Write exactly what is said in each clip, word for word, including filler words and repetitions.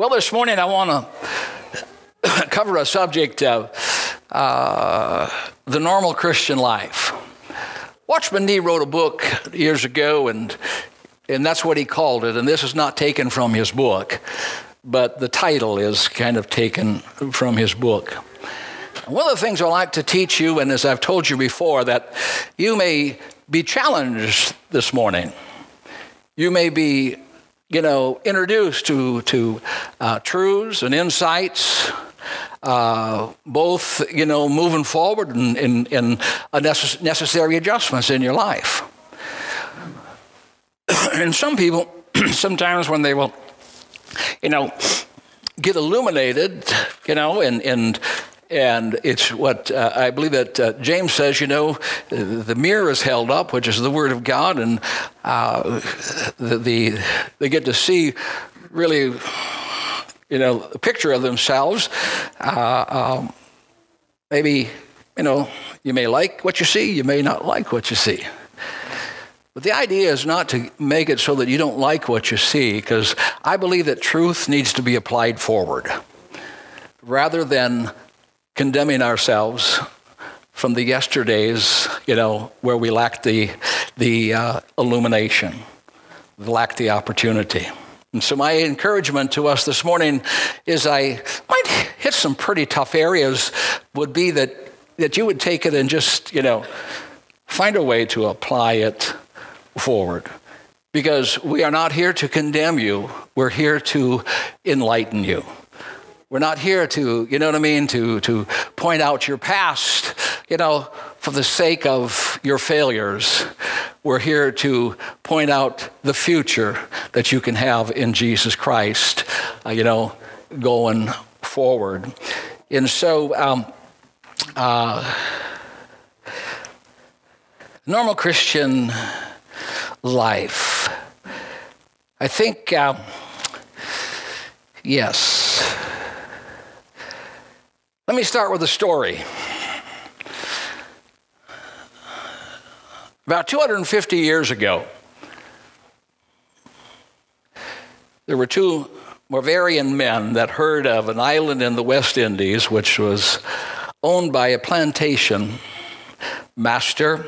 Well, this morning I want to cover a subject of uh, the normal Christian life. Watchman Nee wrote a book years ago, and and that's what he called it. And this is not taken from his book, but the title is kind of taken from his book. One of the things I like to teach you, and as I've told you before, that you may be challenged this morning. You may be you know, introduced to to uh, truths and insights, uh, both, you know, moving forward and in, in, in necess- necessary adjustments in your life. And some people, sometimes when they will, you know, get illuminated, you know, and and and it's what uh, I believe that uh, James says, you know, the mirror is held up, which is the Word of God, and uh, the, the they get to see really, you know, a picture of themselves. Uh, um, maybe, you know, you may like what you see, you may not like what you see. But the idea is not to make it so that you don't like what you see, because I believe that truth needs to be applied forward rather than condemning ourselves from the yesterdays, you know, where we lacked the the uh, illumination, lacked the opportunity. And so my encouragement to us this morning is I might hit some pretty tough areas, would be that, that you would take it and just, you know, find a way to apply it forward. Because we are not here to condemn you. We're here to enlighten you. We're not here to, you know what I mean, to to point out your past, you know, for the sake of your failures. We're here to point out the future that you can have in Jesus Christ, uh, you know, going forward. And so, um, uh, normal Christian life. I think, uh, yes. Let me start with a story. About two hundred fifty years ago, there were two Moravian men that heard of an island in the West Indies, which was owned by a plantation master.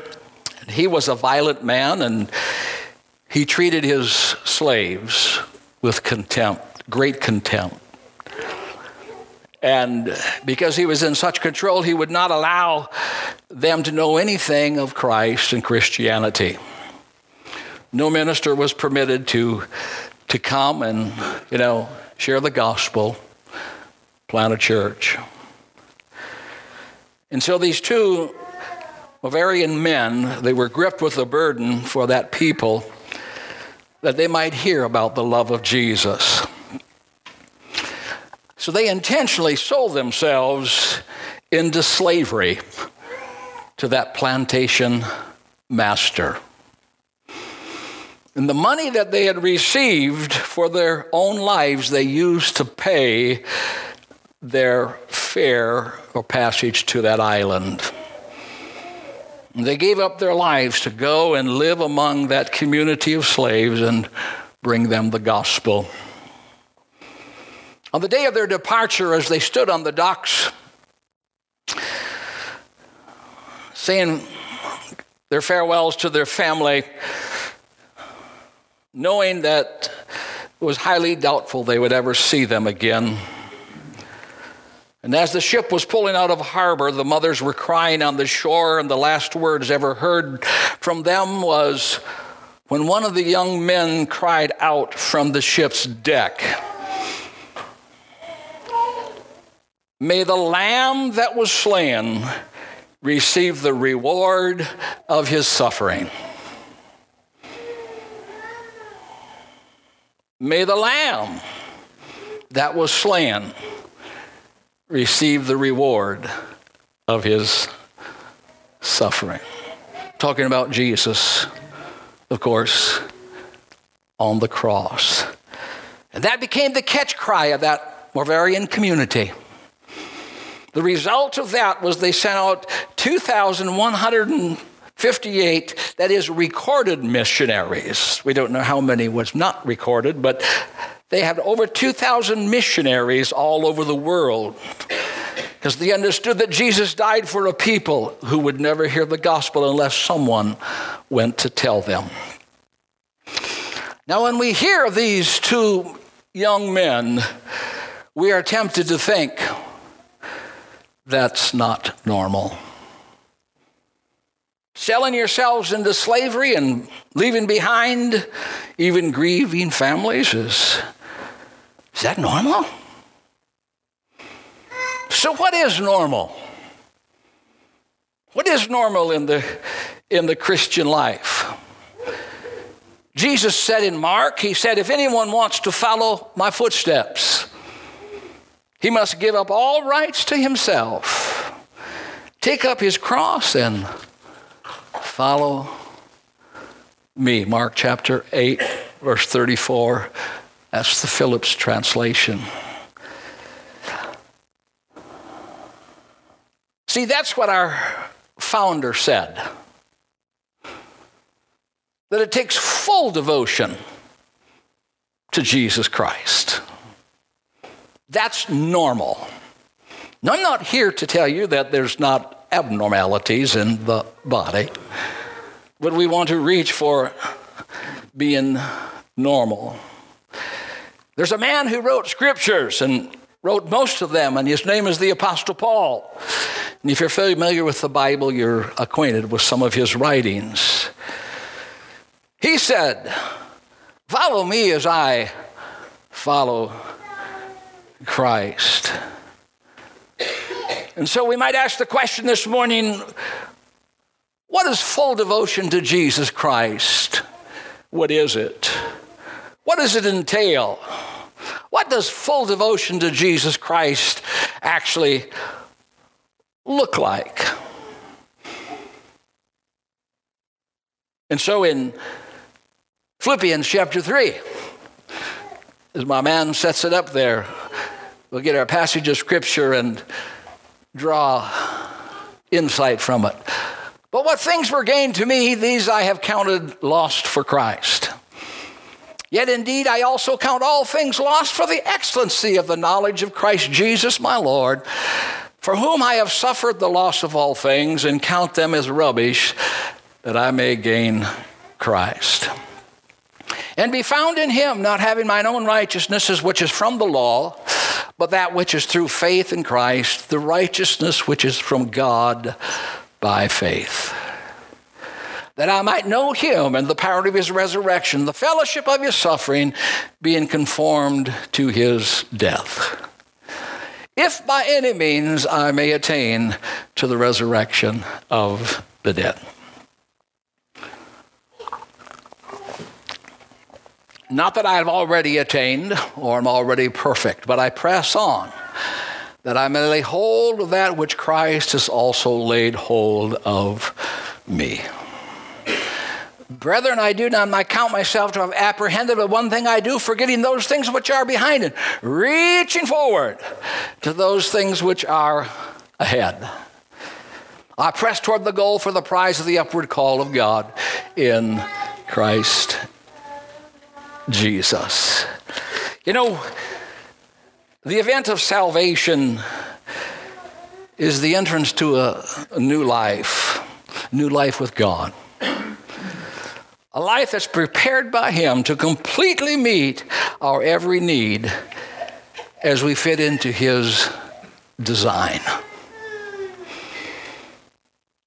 He was a violent man, and he treated his slaves with contempt, great contempt. And because he was in such control, he would not allow them to know anything of Christ and Christianity. No minister was permitted to to come and, you know, share the gospel, plant a church. And so these two Bavarian men, they were gripped with a burden for that people that they might hear about the love of Jesus. So they intentionally sold themselves into slavery to that plantation master. And the money that they had received for their own lives, they used to pay their fare or passage to that island. And they gave up their lives to go and live among that community of slaves and bring them the gospel. On the day of their departure, as they stood on the docks, saying their farewells to their family, knowing that it was highly doubtful they would ever see them again. And as the ship was pulling out of harbor, the mothers were crying on the shore, and the last words ever heard from them was when one of the young men cried out from the ship's deck, "May the Lamb that was slain receive the reward of his suffering. May the Lamb that was slain receive the reward of his suffering." Talking about Jesus, of course, on the cross. And that became the catch cry of that Moravian community. The result of that was they sent out two thousand one hundred fifty-eight, that is, recorded missionaries. We don't know how many was not recorded, but They had over two thousand missionaries all over the world because they understood that Jesus died for a people who would never hear the gospel unless someone went to tell them. Now, when we hear of these two young men, we are tempted to think, that's not normal. Selling yourselves into slavery and leaving behind even grieving families, is, is that normal? So what is normal? What is normal in the, in the Christian life? Jesus said in Mark, he said, if anyone wants to follow my footsteps, he must give up all rights to himself, take up his cross and follow me. Mark chapter eight, verse thirty-four. That's the Phillips translation. See, that's what our founder said. That it takes full devotion to Jesus Christ. That's normal. Now, I'm not here to tell you that there's not abnormalities in the body, but we want to reach for being normal. There's a man who wrote scriptures and wrote most of them, and his name is the Apostle Paul. And if you're familiar with the Bible, you're acquainted with some of his writings. He said, follow me as I follow Christ. And so we might ask the question this morning, what is full devotion to Jesus Christ? What is it? What does it entail? What does full devotion to Jesus Christ actually look like? And so in Philippians chapter three, as my man sets it up there, we'll get our passage of scripture and draw insight from it. But what things were gained to me, these I have counted lost for Christ. Yet indeed I also count all things lost for the excellency of the knowledge of Christ Jesus my Lord, for whom I have suffered the loss of all things and count them as rubbish, that I may gain Christ. And be found in him, not having mine own righteousness, which is from the law, but that which is through faith in Christ, the righteousness which is from God by faith. That I might know him and the power of his resurrection, the fellowship of his suffering, being conformed to his death. If by any means I may attain to the resurrection of the dead. Not that I have already attained or am already perfect, but I press on that I may lay hold of that which Christ has also laid hold of me. Brethren, I do not I count myself to have apprehended, but one thing I do, forgetting those things which are behind and reaching forward to those things which are ahead. I press toward the goal for the prize of the upward call of God in Christ Jesus. You know, the event of salvation is the entrance to a, a new life, new life with God. A life that's prepared by Him to completely meet our every need as we fit into His design.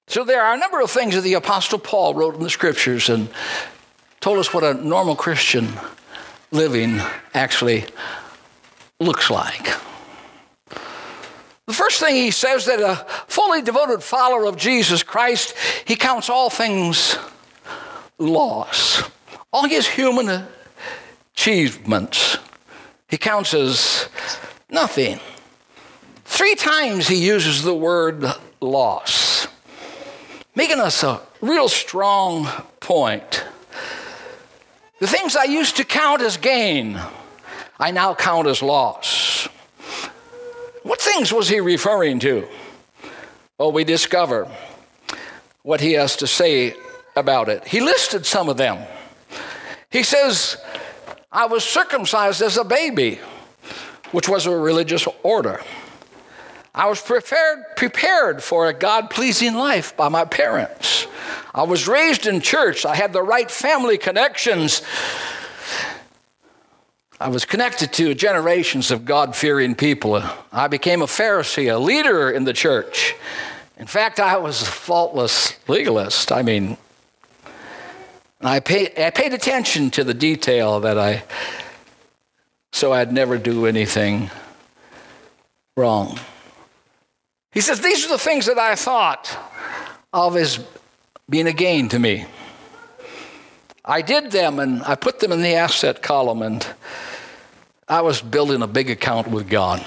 So there are a number of things that the Apostle Paul wrote in the scriptures and told us what a normal Christian living actually looks like. The first thing he says that a fully devoted follower of Jesus Christ, he counts all things loss. All his human achievements, he counts as nothing. Three times he uses the word loss, making us a real strong point. The things I used to count as gain, I now count as loss. What things was he referring to? Well, we discover what he has to say about it. He listed some of them. He says, I was circumcised as a baby, which was a religious order. I was prepared, prepared for a God-pleasing life by my parents. I was raised in church. I had the right family connections. I was connected to generations of God-fearing people. I became a Pharisee, a leader in the church. In fact, I was a faultless legalist. I mean, I paid, I paid attention to the detail that I, so I'd never do anything wrong. He says, these are the things that I thought of as being a gain to me. I did them, and I put them in the asset column, and I was building a big account with God.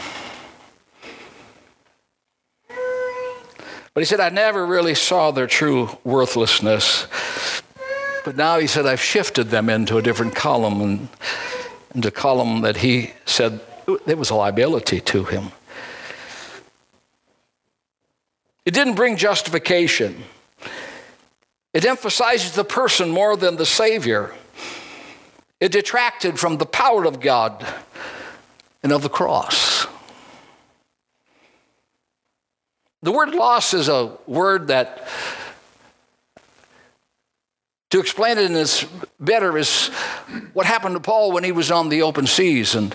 But he said, I never really saw their true worthlessness. But now he said, I've shifted them into a different column, and into a column that he said it was a liability to him. It didn't bring justification. It emphasizes the person more than the Savior. It detracted from the power of God and of the cross. The word loss is a word that, to explain it in this better, is what happened to Paul when he was on the open seas and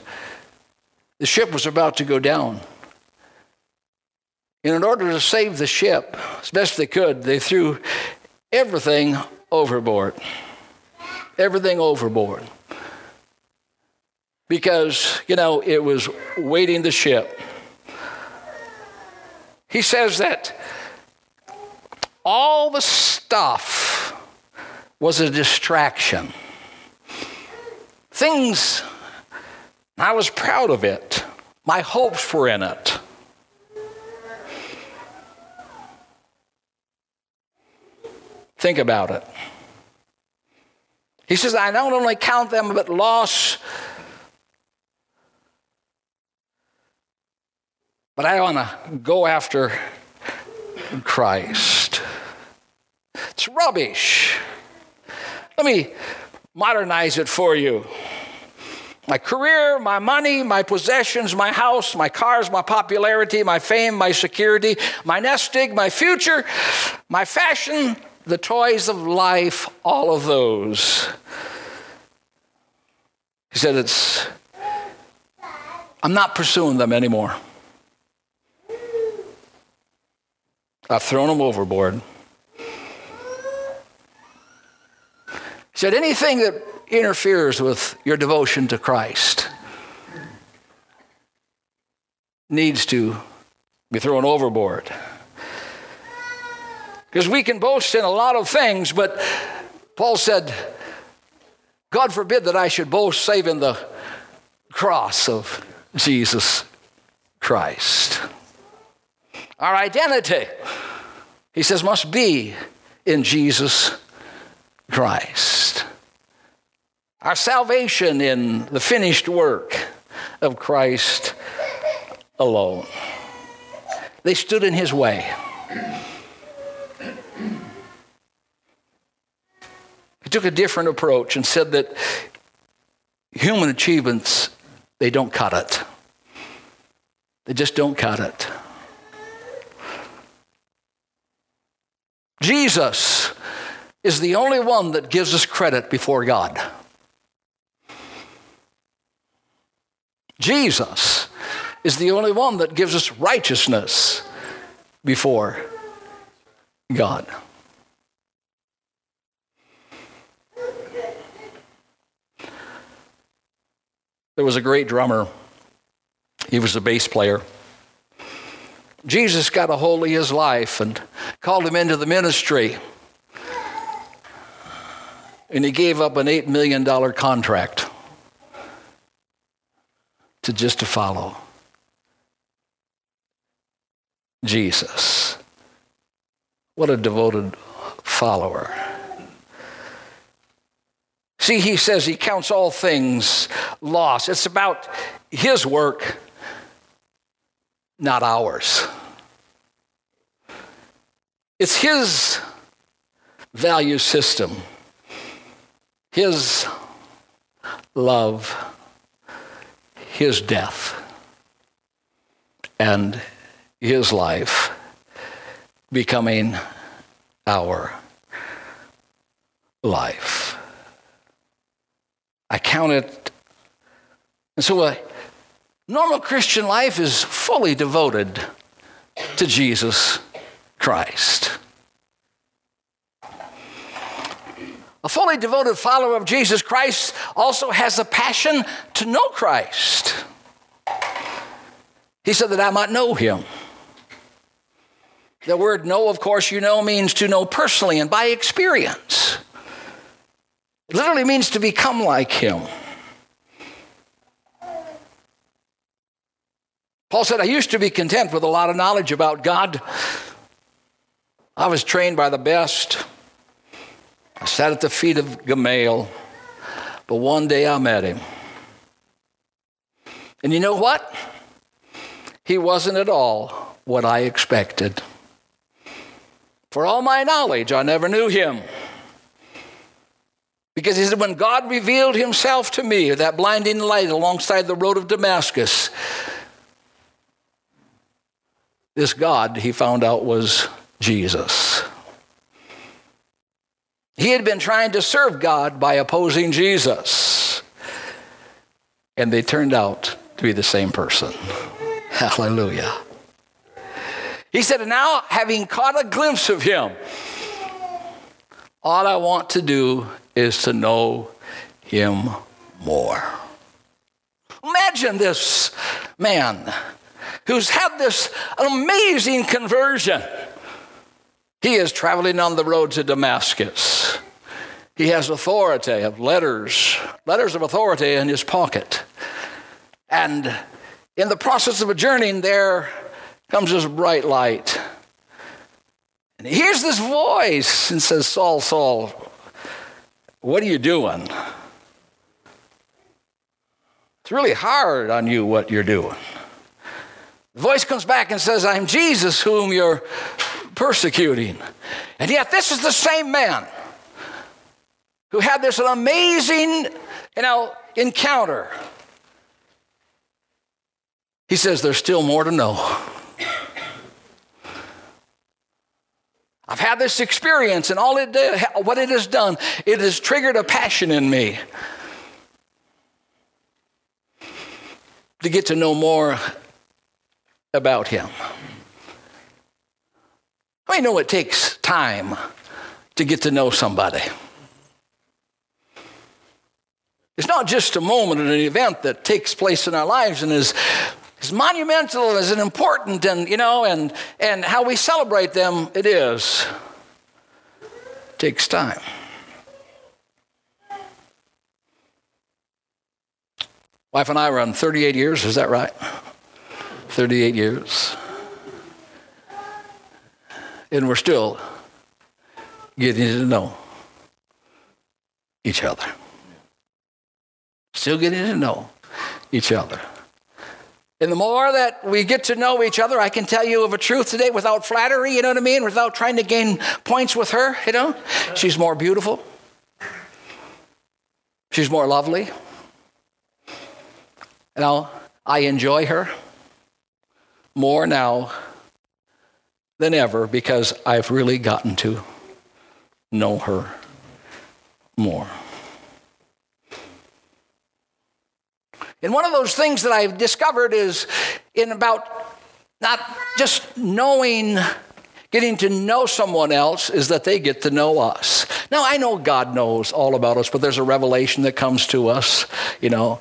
the ship was about to go down. And in order to save the ship, as best they could, they threw everything overboard. Everything overboard. Because, you know, it was weighting the ship. He says that all the stuff was a distraction. Things, I was proud of it. My hopes were in it. Think about it. He says, I don't only count them but loss, but I want to go after Christ. It's rubbish. Let me modernize it for you. My career, my money, my possessions, my house, my cars, my popularity, my fame, my security, my nest egg, my future, my fashion, the toys of life, all of those. He said, it's, I'm not pursuing them anymore. I've thrown them overboard. He said, anything that interferes with your devotion to Christ needs to be thrown overboard. Because we can boast in a lot of things, but Paul said, God forbid that I should boast save in the cross of Jesus Christ. Our identity, he says, must be in Jesus Christ. Our salvation in the finished work of Christ alone. They stood in his way. He took a different approach and said that human achievements, they don't cut it. They just don't cut it. Jesus is the only one that gives us credit before God. Jesus is the only one that gives us righteousness before God. There was a great drummer. He was a bass player. Jesus got a hold of his life and called him into the ministry. And he gave up an eight million dollars contract to just to follow Jesus. What a devoted follower. See, he says he counts all things lost. It's about his work, not ours. It's his value system, his love his death and his life becoming our life. I count it. And so a normal Christian life is fully devoted to Jesus Christ. A fully devoted follower of Jesus Christ also has a passion to know Christ. He said that I might know him. The word know, of course, you know, means to know personally and by experience. It literally means to become like him. Paul said, I used to be content with a lot of knowledge about God. I was trained by the best. I sat at the feet of Gamaliel, but one day I met him. And you know what? He wasn't at all what I expected. For all my knowledge, I never knew him. Because he said, when God revealed himself to me, that blinding light alongside the road of Damascus, this God, he found out, was Jesus. He had been trying to serve God by opposing Jesus. And they turned out to be the same person. Hallelujah. He said, and now, having caught a glimpse of him, all I want to do is to know him more. Imagine this man who's had this amazing conversion. He is traveling on the road to Damascus. He has authority of letters, letters of authority in his pocket. And in the process of a journey, there comes this bright light. And he hears this voice and says, Saul, Saul, what are you doing? It's really hard on you what you're doing. The voice comes back and says, I'm Jesus whom you're persecuting. And yet this is the same man who had this amazing, you know, encounter. He says, there's still more to know. I've had this experience, and all it did, what it has done, it has triggered a passion in me to get to know more about him. I know it takes time to get to know somebody. It's not just a moment and an event that takes place in our lives and is As monumental as an important and, you know, and, and how we celebrate them, it is. It takes time. Wife and I were on thirty-eight years, is that right? thirty-eight years. And we're still getting to know each other. Still getting to know each other. And the more that we get to know each other, I can tell you of a truth today without flattery, you know what I mean? Without trying to gain points with her, you know? She's more beautiful. She's more lovely. You know, I enjoy her more now than ever because I've really gotten to know her more. And one of those things that I've discovered is in about not just knowing, getting to know someone else, is that they get to know us. Now, I know God knows all about us, but there's a revelation that comes to us, you know.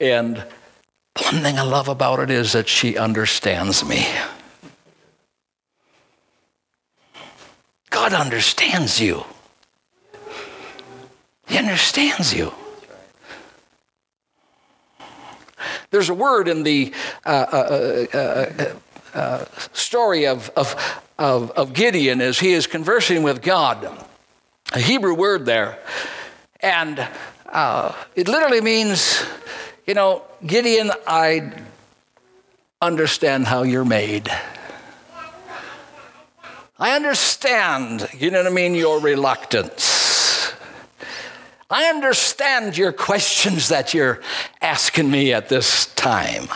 And one thing I love about it is that she understands me. God understands you. He understands you. There's a word in the uh, uh, uh, uh, uh, story of, of, of, of Gideon as he is conversing with God, a Hebrew word there. And uh, it literally means, you know, Gideon, I understand how you're made. I understand, you know what I mean, your reluctance. I understand your questions that you're asking me at this time.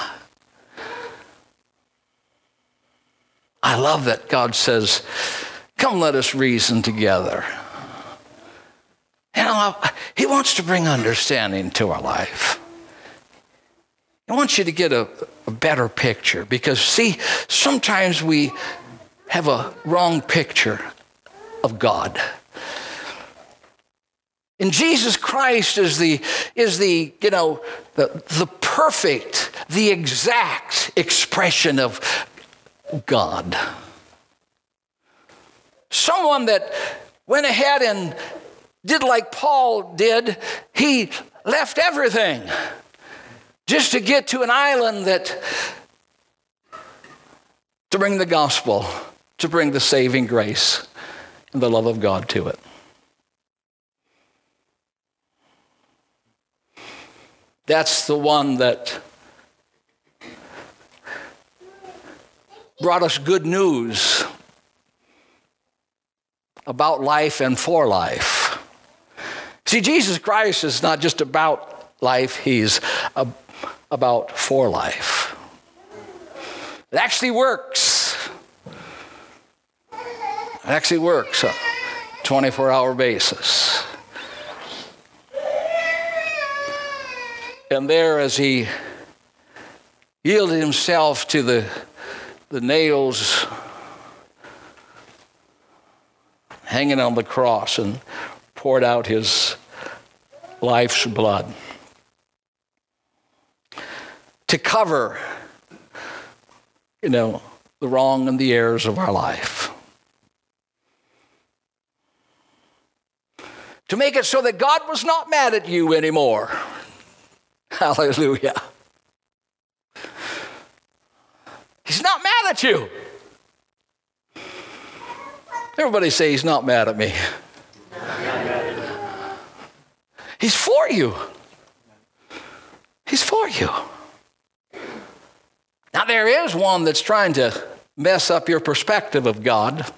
I love that God says, come, let us reason together. You know, he wants to bring understanding to our life. He wants you to get a, a better picture, because, see, sometimes we have a wrong picture of God. And Jesus Christ is the, is the you know, the, the perfect, the exact expression of God. Someone that went ahead and did like Paul did. He left everything just to get to an island that, to bring the gospel, to bring the saving grace and the love of God to it. That's the one that brought us good news about life and for life. See, Jesus Christ is not just about life, he's ab- about for life. It actually works. It actually works on a twenty-four hour basis. And there, as he yielded himself to the, the nails hanging on the cross and poured out his life's blood to cover, you know, the wrong and the errors of our life. To make it so that God was not mad at you anymore. Hallelujah. He's not mad at you. Everybody say, he's not mad at me. He's for you. He's for you. Now, there is one that's trying to mess up your perspective of God.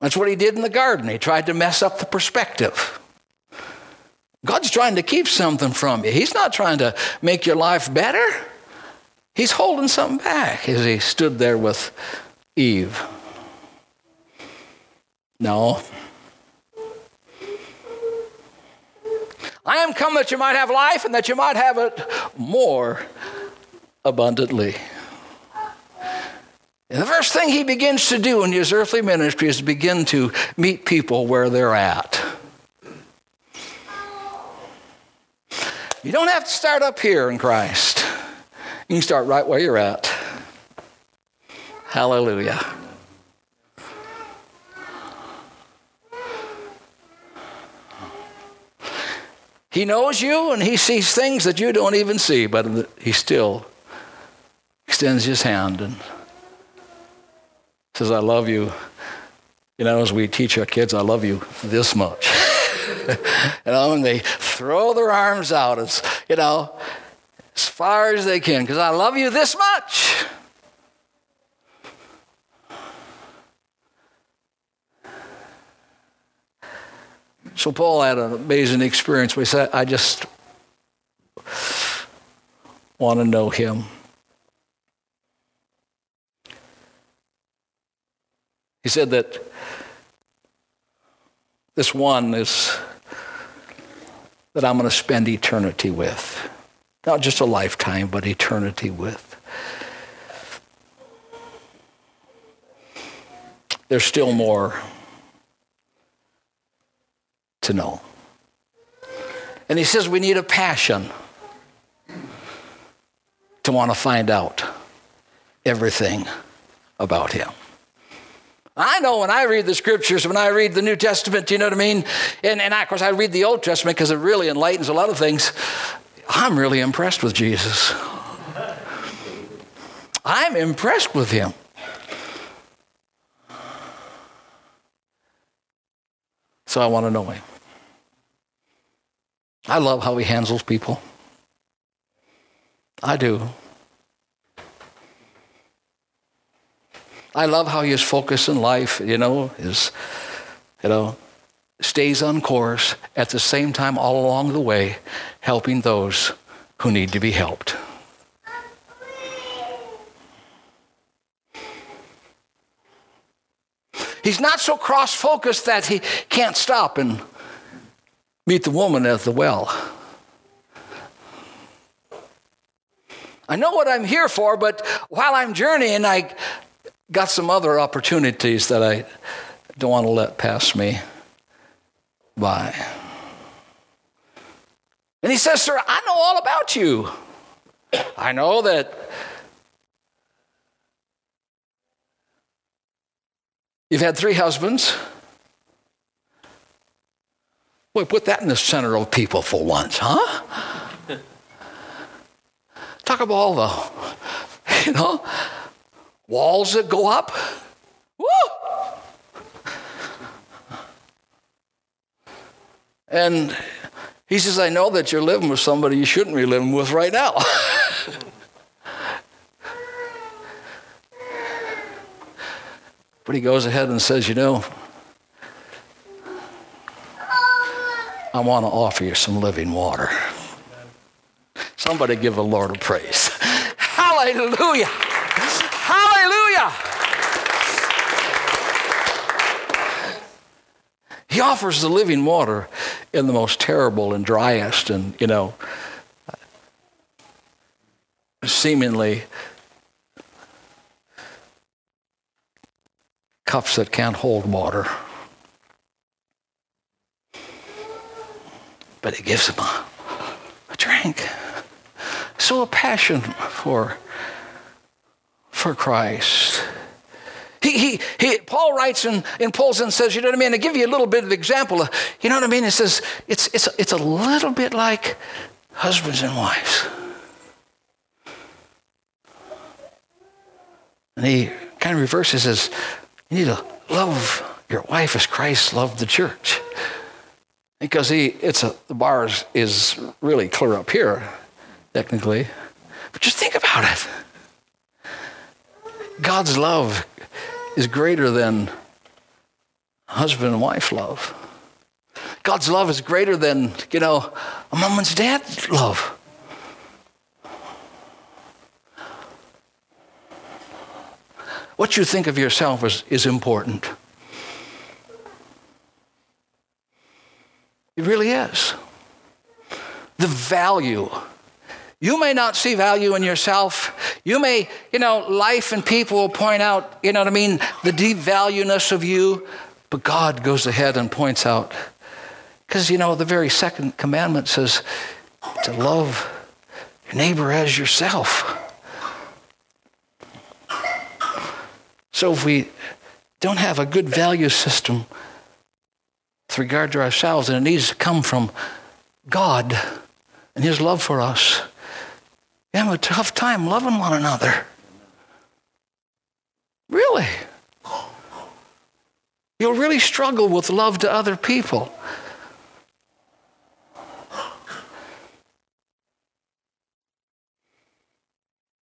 That's what he did in the garden. He tried to mess up the perspective. God's trying to keep something from you. He's not trying to make your life better. He's holding something back as he stood there with Eve. No. I am come that you might have life and that you might have it more abundantly. And the first thing he begins to do in his earthly ministry is to begin to meet people where they're at. You don't have to start up here in Christ. You can start right where you're at. Hallelujah. He knows you and he sees things that you don't even see, but he still extends his hand and says, I love you. You know, as we teach our kids, I love you this much. You know, and they throw their arms out as, you know, as far as they can, because I love you this much. So Paul had an amazing experience. We said, I just want to know him. He said that this one is that I'm going to spend eternity with. Not just a lifetime, but eternity with. There's still more to know. And he says we need a passion to want to find out everything about him. I know when I read the scriptures, when I read the New Testament, you know what I mean? And, and of course, I read the Old Testament because it really enlightens a lot of things. I'm really impressed with Jesus. I'm impressed with him. So I want to know him. I love how he handles people. I do. I love how he is focused in life, you know, is, you know, stays on course at the same time all along the way, helping those who need to be helped. He's not so cross-focused that he can't stop and meet the woman at the well. I know what I'm here for, but while I'm journeying, I got some other opportunities that I don't want to let pass me by. And he says, sir, I know all about you. I know that you've had three husbands. Boy, put that in the center of people for once, huh? Talk about all the, you know, walls that go up. Woo! And he says, I know that you're living with somebody you shouldn't be living with right now. But he goes ahead and says, you know, I want to offer you some living water. Somebody give the Lord a praise. Hallelujah. Hallelujah. He offers the living water in the most terrible and driest and, you know, seemingly cups that can't hold water. But he gives them a, a drink. So a passion for for Christ. He he he. Paul writes and and pulls and says, you know what I mean? To give you a little bit of example, of, you know what I mean? It says it's it's it's a little bit like husbands and wives. And he kind of reverses this. You need to love your wife as Christ loved the church. Because he, it's a, the bar is, is really clear up here, technically. But just think about it. God's love is greater than husband and wife love. God's love is greater than, you know, a mom and dad love. What you think of yourself is, is important. It really is. The value. You may not see value in yourself. You may, you know, life and people will point out, you know what I mean, the deep valueness of you. But God goes ahead and points out. Because, you know, the very second commandment says to love your neighbor as yourself. So if we don't have a good value system with regard to ourselves, and it needs to come from God and his love for us, we have a tough time loving one another. Really. You'll really struggle with love to other people.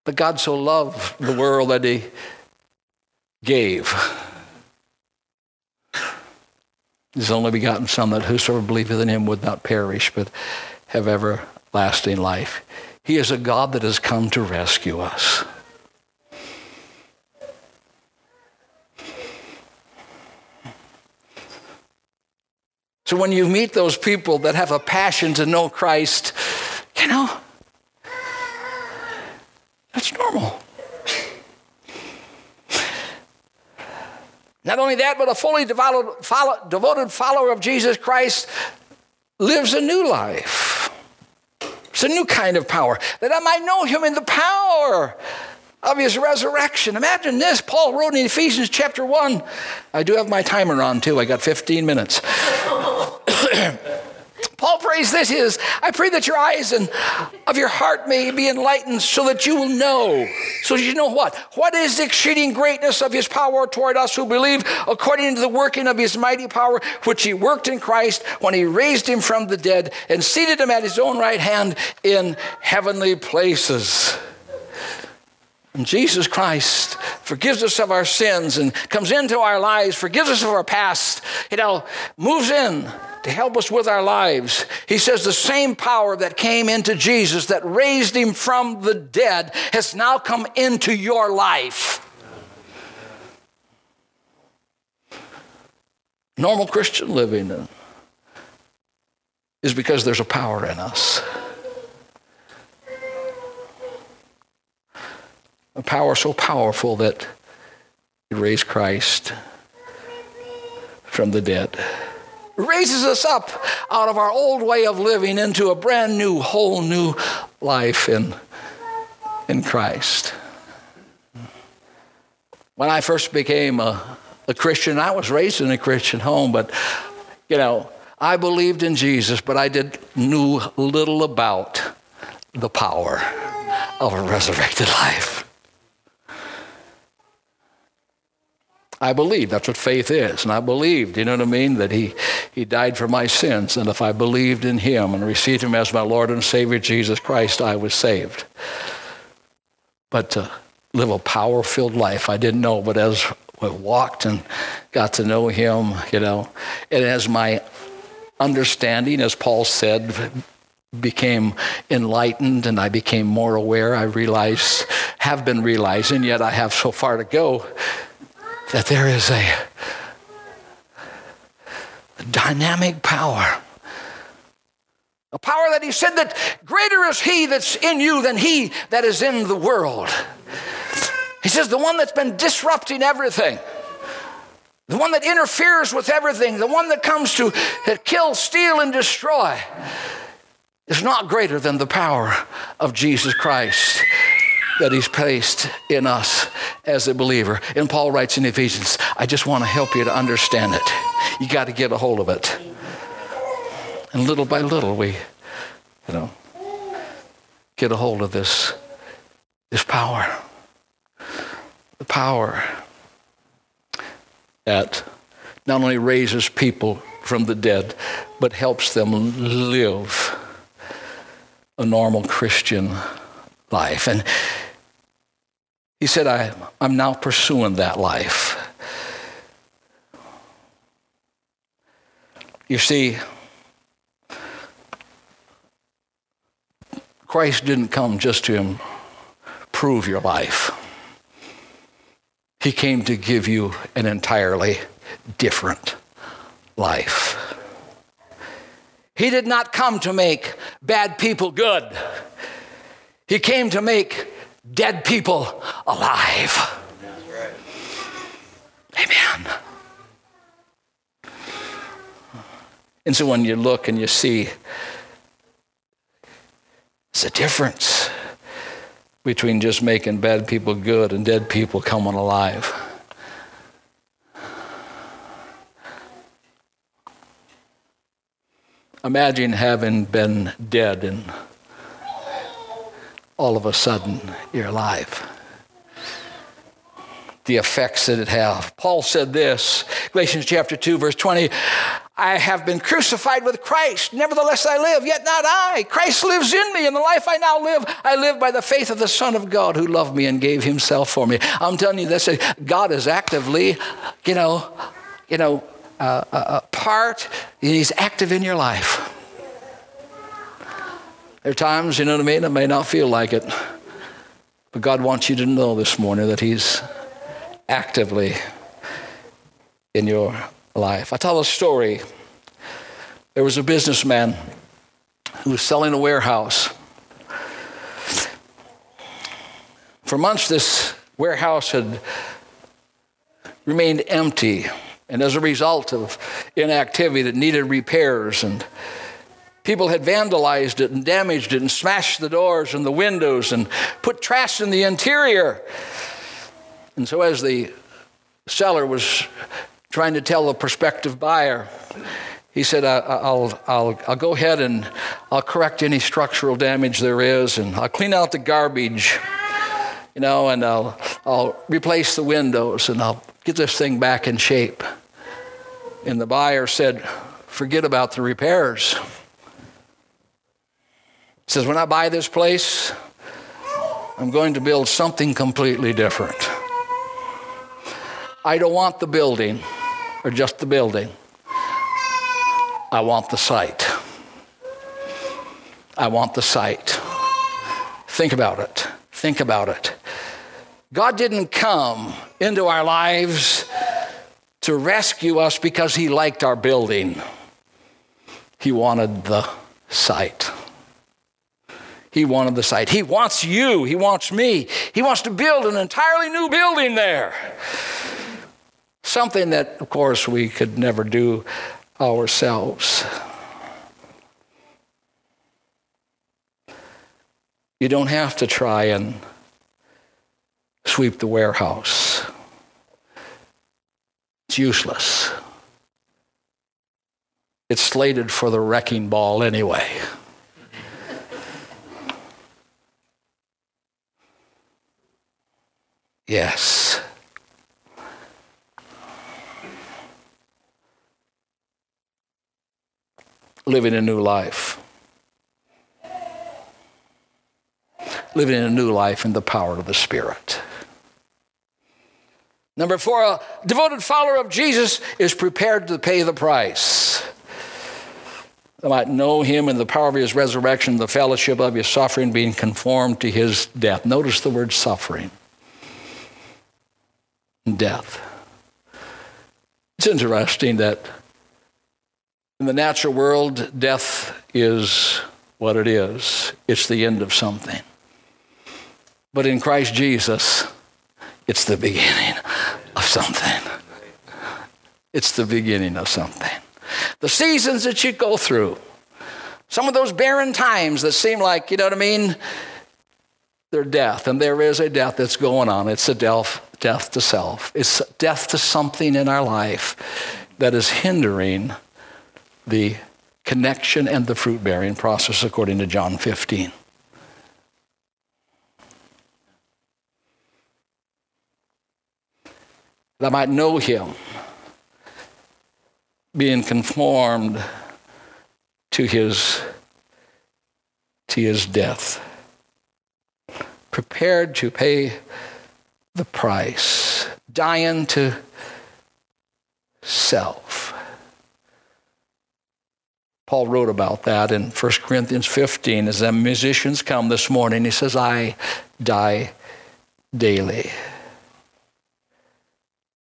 But God so loved the world that he gave his only begotten Son, that whosoever believeth in him would not perish, but have everlasting life. He is a God that has come to rescue us. So when you meet those people that have a passion to know Christ, you know, that's normal. Not only that, but a fully devoted follower of Jesus Christ lives a new life. It's a new kind of power. That I might know him in the power of his resurrection. Imagine this. Paul wrote in Ephesians chapter one. I do have my timer on too. I got fifteen minutes. Paul prays this. He says, I pray that your eyes and of your heart may be enlightened so that you will know. So you know what? What is the exceeding greatness of his power toward us who believe, according to the working of his mighty power, which he worked in Christ when he raised him from the dead and seated him at his own right hand in heavenly places. And Jesus Christ forgives us of our sins and comes into our lives, forgives us of our past, you know, moves in to help us with our lives. He says the same power that came into Jesus that raised him from the dead has now come into your life. Normal Christian living is because there's a power in us. A power so powerful that it raised Christ from the dead. It raises us up out of our old way of living into a brand new, whole new life in, in Christ. When I first became a A Christian. I was raised in a Christian home, but, you know, I believed in Jesus, but I did knew little about the power of a resurrected life. I believed. That's what faith is. And I believed, you know what I mean, that he, he died for my sins. And if I believed in him and received him as my Lord and Savior, Jesus Christ, I was saved. But to live a power-filled life, I didn't know. But as we walked and got to know him, you know. And as my understanding, as Paul said, became enlightened and I became more aware, I realized, have been realizing, yet I have so far to go, that there is a, a dynamic power. A power that he said that greater is he that's in you than he that is in the world. He says the one that's been disrupting everything, the one that interferes with everything, the one that comes to that kill, steal, and destroy is not greater than the power of Jesus Christ that he's placed in us as a believer. And Paul writes in Ephesians, I just want to help you to understand it. You got to get a hold of it. And little by little we, you know, get a hold of this, this power. The power that not only raises people from the dead, but helps them live a normal Christian life. And he said, I, I'm now pursuing that life. You see, Christ didn't come just to improve your life. He came to give you an entirely different life. He did not come to make bad people good. He came to make dead people alive. Amen. And so when you look and you see, it's a difference between just making bad people good and dead people coming alive. Imagine having been dead and all of a sudden you're alive. The effects that it has. Paul said this, Galatians chapter two, verse twenty, I have been crucified with Christ. Nevertheless, I live, yet not I. Christ lives in me, and the life I now live, I live by the faith of the Son of God who loved me and gave himself for me. I'm telling you this, God is actively, you know, you know, uh, a, a part, and he's active in your life. There are times, you know what I mean, it may not feel like it, but God wants you to know this morning that he's actively in your life. I tell a story. There was a businessman who was selling a warehouse. For months, this warehouse had remained empty, and as a result of inactivity that needed repairs, and people had vandalized it and damaged it and smashed the doors and the windows and put trash in the interior. And so as the seller was trying to tell a prospective buyer, he said, I'll, I'll, I'll go ahead and I'll correct any structural damage there is, and I'll clean out the garbage, you know, and I'll, I'll replace the windows, and I'll get this thing back in shape. And the buyer said, forget about the repairs. He says, when I buy this place, I'm going to build something completely different. I don't want the building or just the building. I want the site. I want the site. Think about it. Think about it. God didn't come into our lives to rescue us because he liked our building. He wanted the site. He wanted the site. He wants you. He wants me. He wants to build an entirely new building there. Something that, of course, we could never do ourselves. You don't have to try and sweep the warehouse. It's useless. It's slated for the wrecking ball anyway. Yes. Living a new life. Living a new life in the power of the Spirit. Number four, a devoted follower of Jesus is prepared to pay the price. They might know him in the power of his resurrection, the fellowship of his suffering, being conformed to his death. Notice the word suffering. Death. It's interesting that in the natural world, death is what it is. It's the end of something. But in Christ Jesus, it's the beginning of something. It's the beginning of something. The seasons that you go through, some of those barren times that seem like, you know what I mean, they're death. And there is a death that's going on. It's a death. Death to self. It's death to something in our life that is hindering the connection and the fruit-bearing process according to John fifteen. That I might know him, being conformed to his, to his death. Prepared to pay the price, dying to self. Paul wrote about that in First Corinthians fifteen. As the musicians come this morning, he says, I die daily.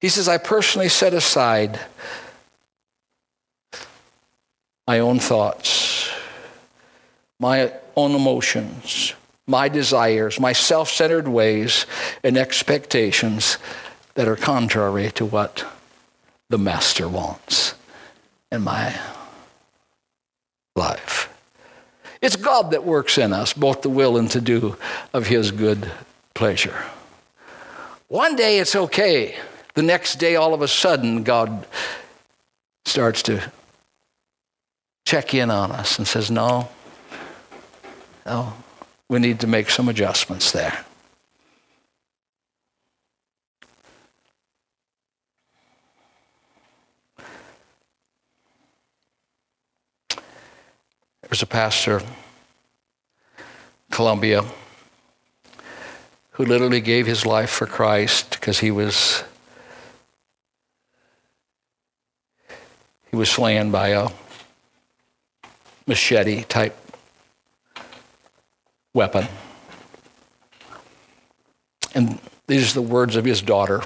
He says, I personally set aside my own thoughts, my own emotions, my desires, my self-centered ways and expectations that are contrary to what the Master wants in my life. It's God that works in us, both the will and to do of his good pleasure. One day it's okay. The next day, all of a sudden, God starts to check in on us and says, no, no. We need to make some adjustments there. There's a pastor in Colombia who literally gave his life for Christ because he was he was slain by a machete type weapon. And these are the words of his daughter.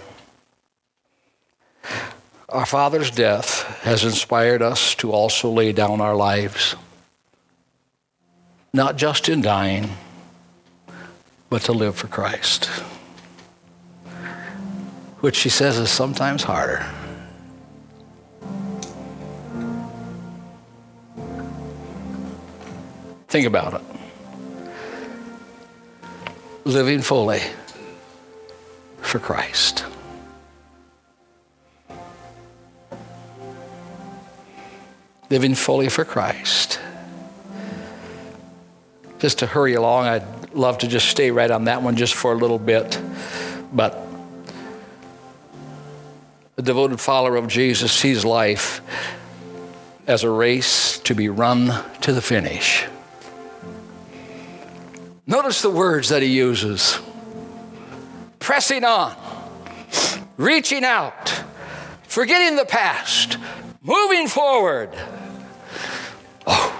Our Father's death has inspired us to also lay down our lives, not just in dying, but to live for Christ, which she says is sometimes harder. Think about it. Living fully for Christ. Living fully for Christ. Just to hurry along, I'd love to just stay right on that one just for a little bit. But a devoted follower of Jesus sees life as a race to be run to the finish. Notice the words that he uses. Pressing on, reaching out, forgetting the past, moving forward. Oh.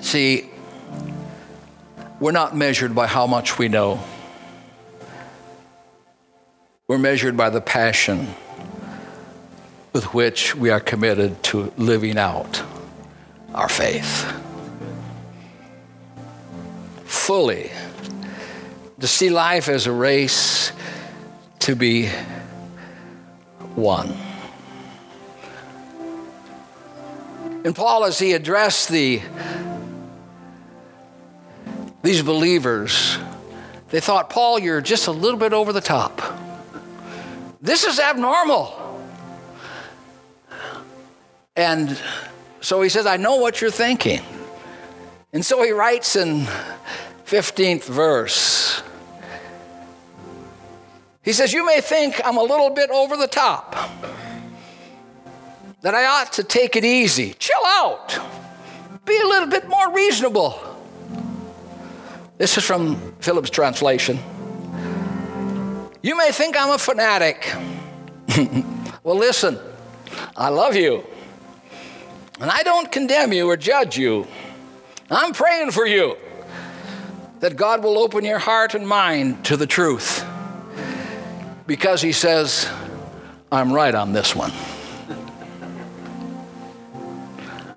See, we're not measured by how much we know. We're measured by the passion with which we are committed to living out our faith. Fully. To see life as a race to be won. And Paul, as he addressed the these believers, they thought, Paul, you're just a little bit over the top. This is abnormal. And so he says, I know what you're thinking. And so he writes in fifteenth verse, he says, you may think I'm a little bit over the top, that I ought to take it easy. Chill out. Be a little bit more reasonable. This is from Phillips' translation. You may think I'm a fanatic. Well, listen, I love you. And I don't condemn you or judge you. I'm praying for you that God will open your heart and mind to the truth. Because he says, I'm right on this one.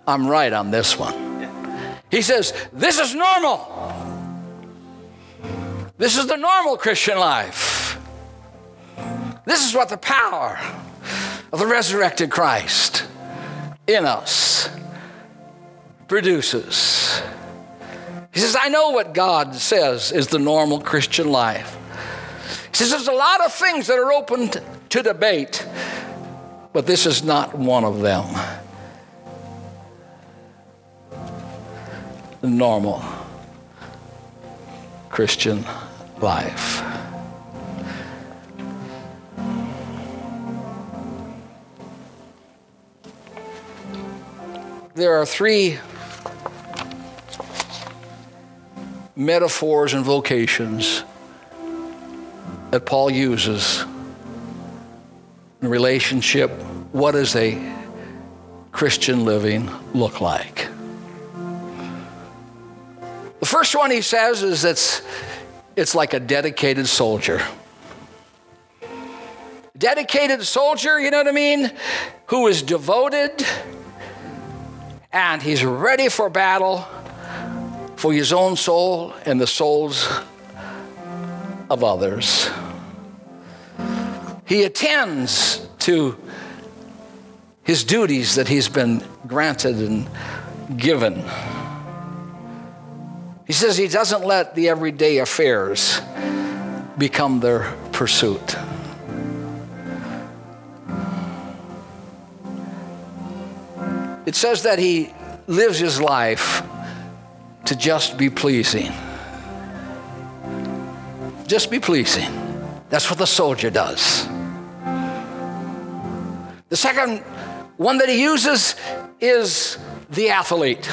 I'm right on this one. He says, this is normal. This is the normal Christian life. This is what the power of the resurrected Christ in us produces. He says, I know what God says is the normal Christian life. He says, there's a lot of things that are open to debate, but this is not one of them. The normal Christian life. There are three metaphors and vocations that Paul uses in relationship. What does a Christian living look like? The first one, he says, is it's, it's like a dedicated soldier. Dedicated soldier, you know what I mean? Who is devoted and he's ready for battle for his own soul and the souls of others. He attends to his duties that he's been granted and given. He says he doesn't let the everyday affairs become their pursuit. It says that he lives his life to just be pleasing. Just be pleasing. That's what the soldier does. The second one that he uses is the athlete.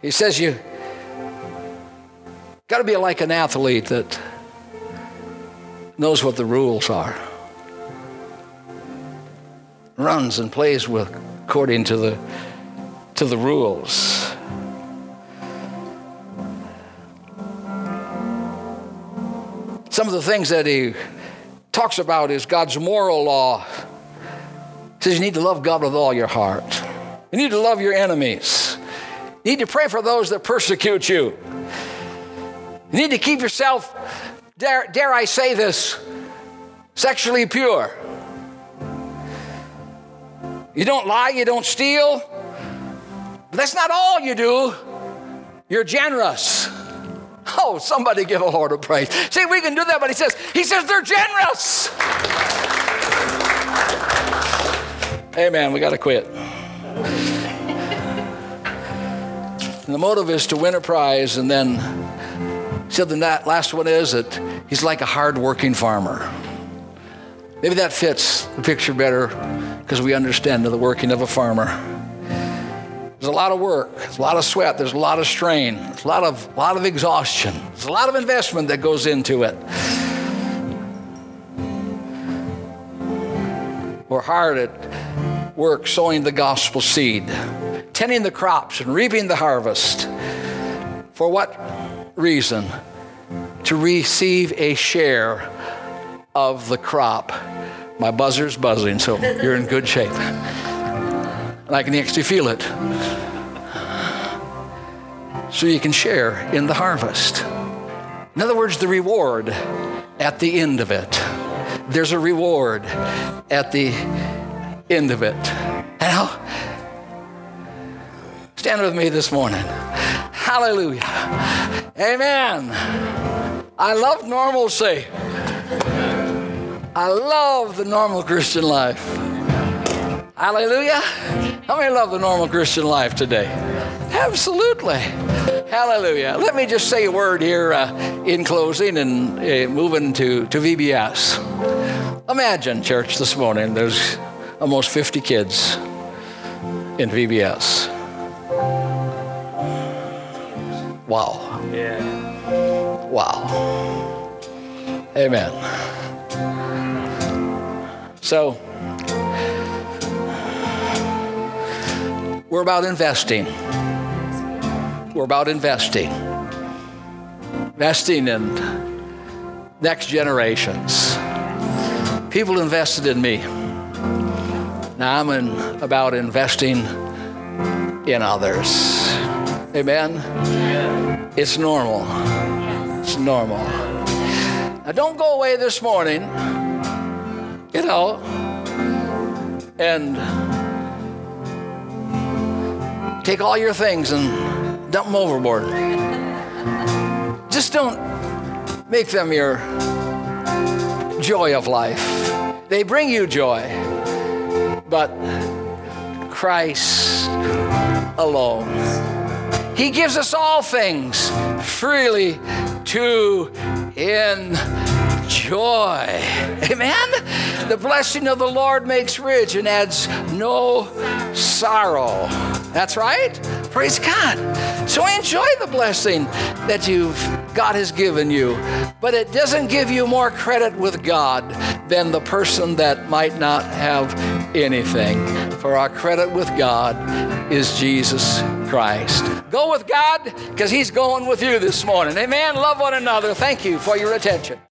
He says you got to be like an athlete that knows what the rules are, runs and plays with according to the to the rules. Some of the things that he talks about is God's moral law. He says you need to love God with all your heart. You need to love your enemies. You need to pray for those that persecute you. You need to keep yourself, dare, dare I say this, sexually pure. You don't lie, you don't steal. But that's not all you do. You're generous. Oh, somebody give a Lord a praise. See, we can do that, but he says, he says they're generous. Hey, man, we got to quit. And the motive is to win a prize, and then so then that last one is that he's like a hard-working farmer. Maybe that fits the picture better because we understand the working of a farmer. There's a lot of work. There's a lot of sweat. There's a lot of strain. There's a lot of, lot of exhaustion. There's a lot of investment that goes into it. We're hard at work sowing the gospel seed, tending the crops and reaping the harvest. For what reason? To receive a share of the crop. My buzzer's buzzing, so you're in good shape. And I can actually feel it. So you can share in the harvest. In other words, the reward at the end of it. There's a reward at the end of it. Now, stand with me this morning. Hallelujah. Amen. I love normalcy. I love the normal Christian life. Hallelujah. How many love the normal Christian life today? Absolutely. Hallelujah. Let me just say a word here uh, in closing and uh, moving to, to V B S. Imagine, church, this morning, there's almost fifty kids in V B S. Wow. Yeah. Wow. Amen. So, we're about investing. We're about investing. Investing in next generations. People invested in me. Now I'm in, about investing in others. Amen? Yeah. It's normal. Yes. It's normal. Now don't go away this morning, you know, and take all your things and dump them overboard. Just don't make them your joy of life. They bring you joy, but Christ alone. He gives us all things freely to enjoy. Amen? The blessing of the Lord makes rich and adds no sorrow. That's right. Praise God. So enjoy the blessing that you've God has given you, but it doesn't give you more credit with God than the person that might not have anything. For our credit with God is Jesus Christ. Go with God because He's going with you this morning. Amen. Love one another. Thank you for your attention.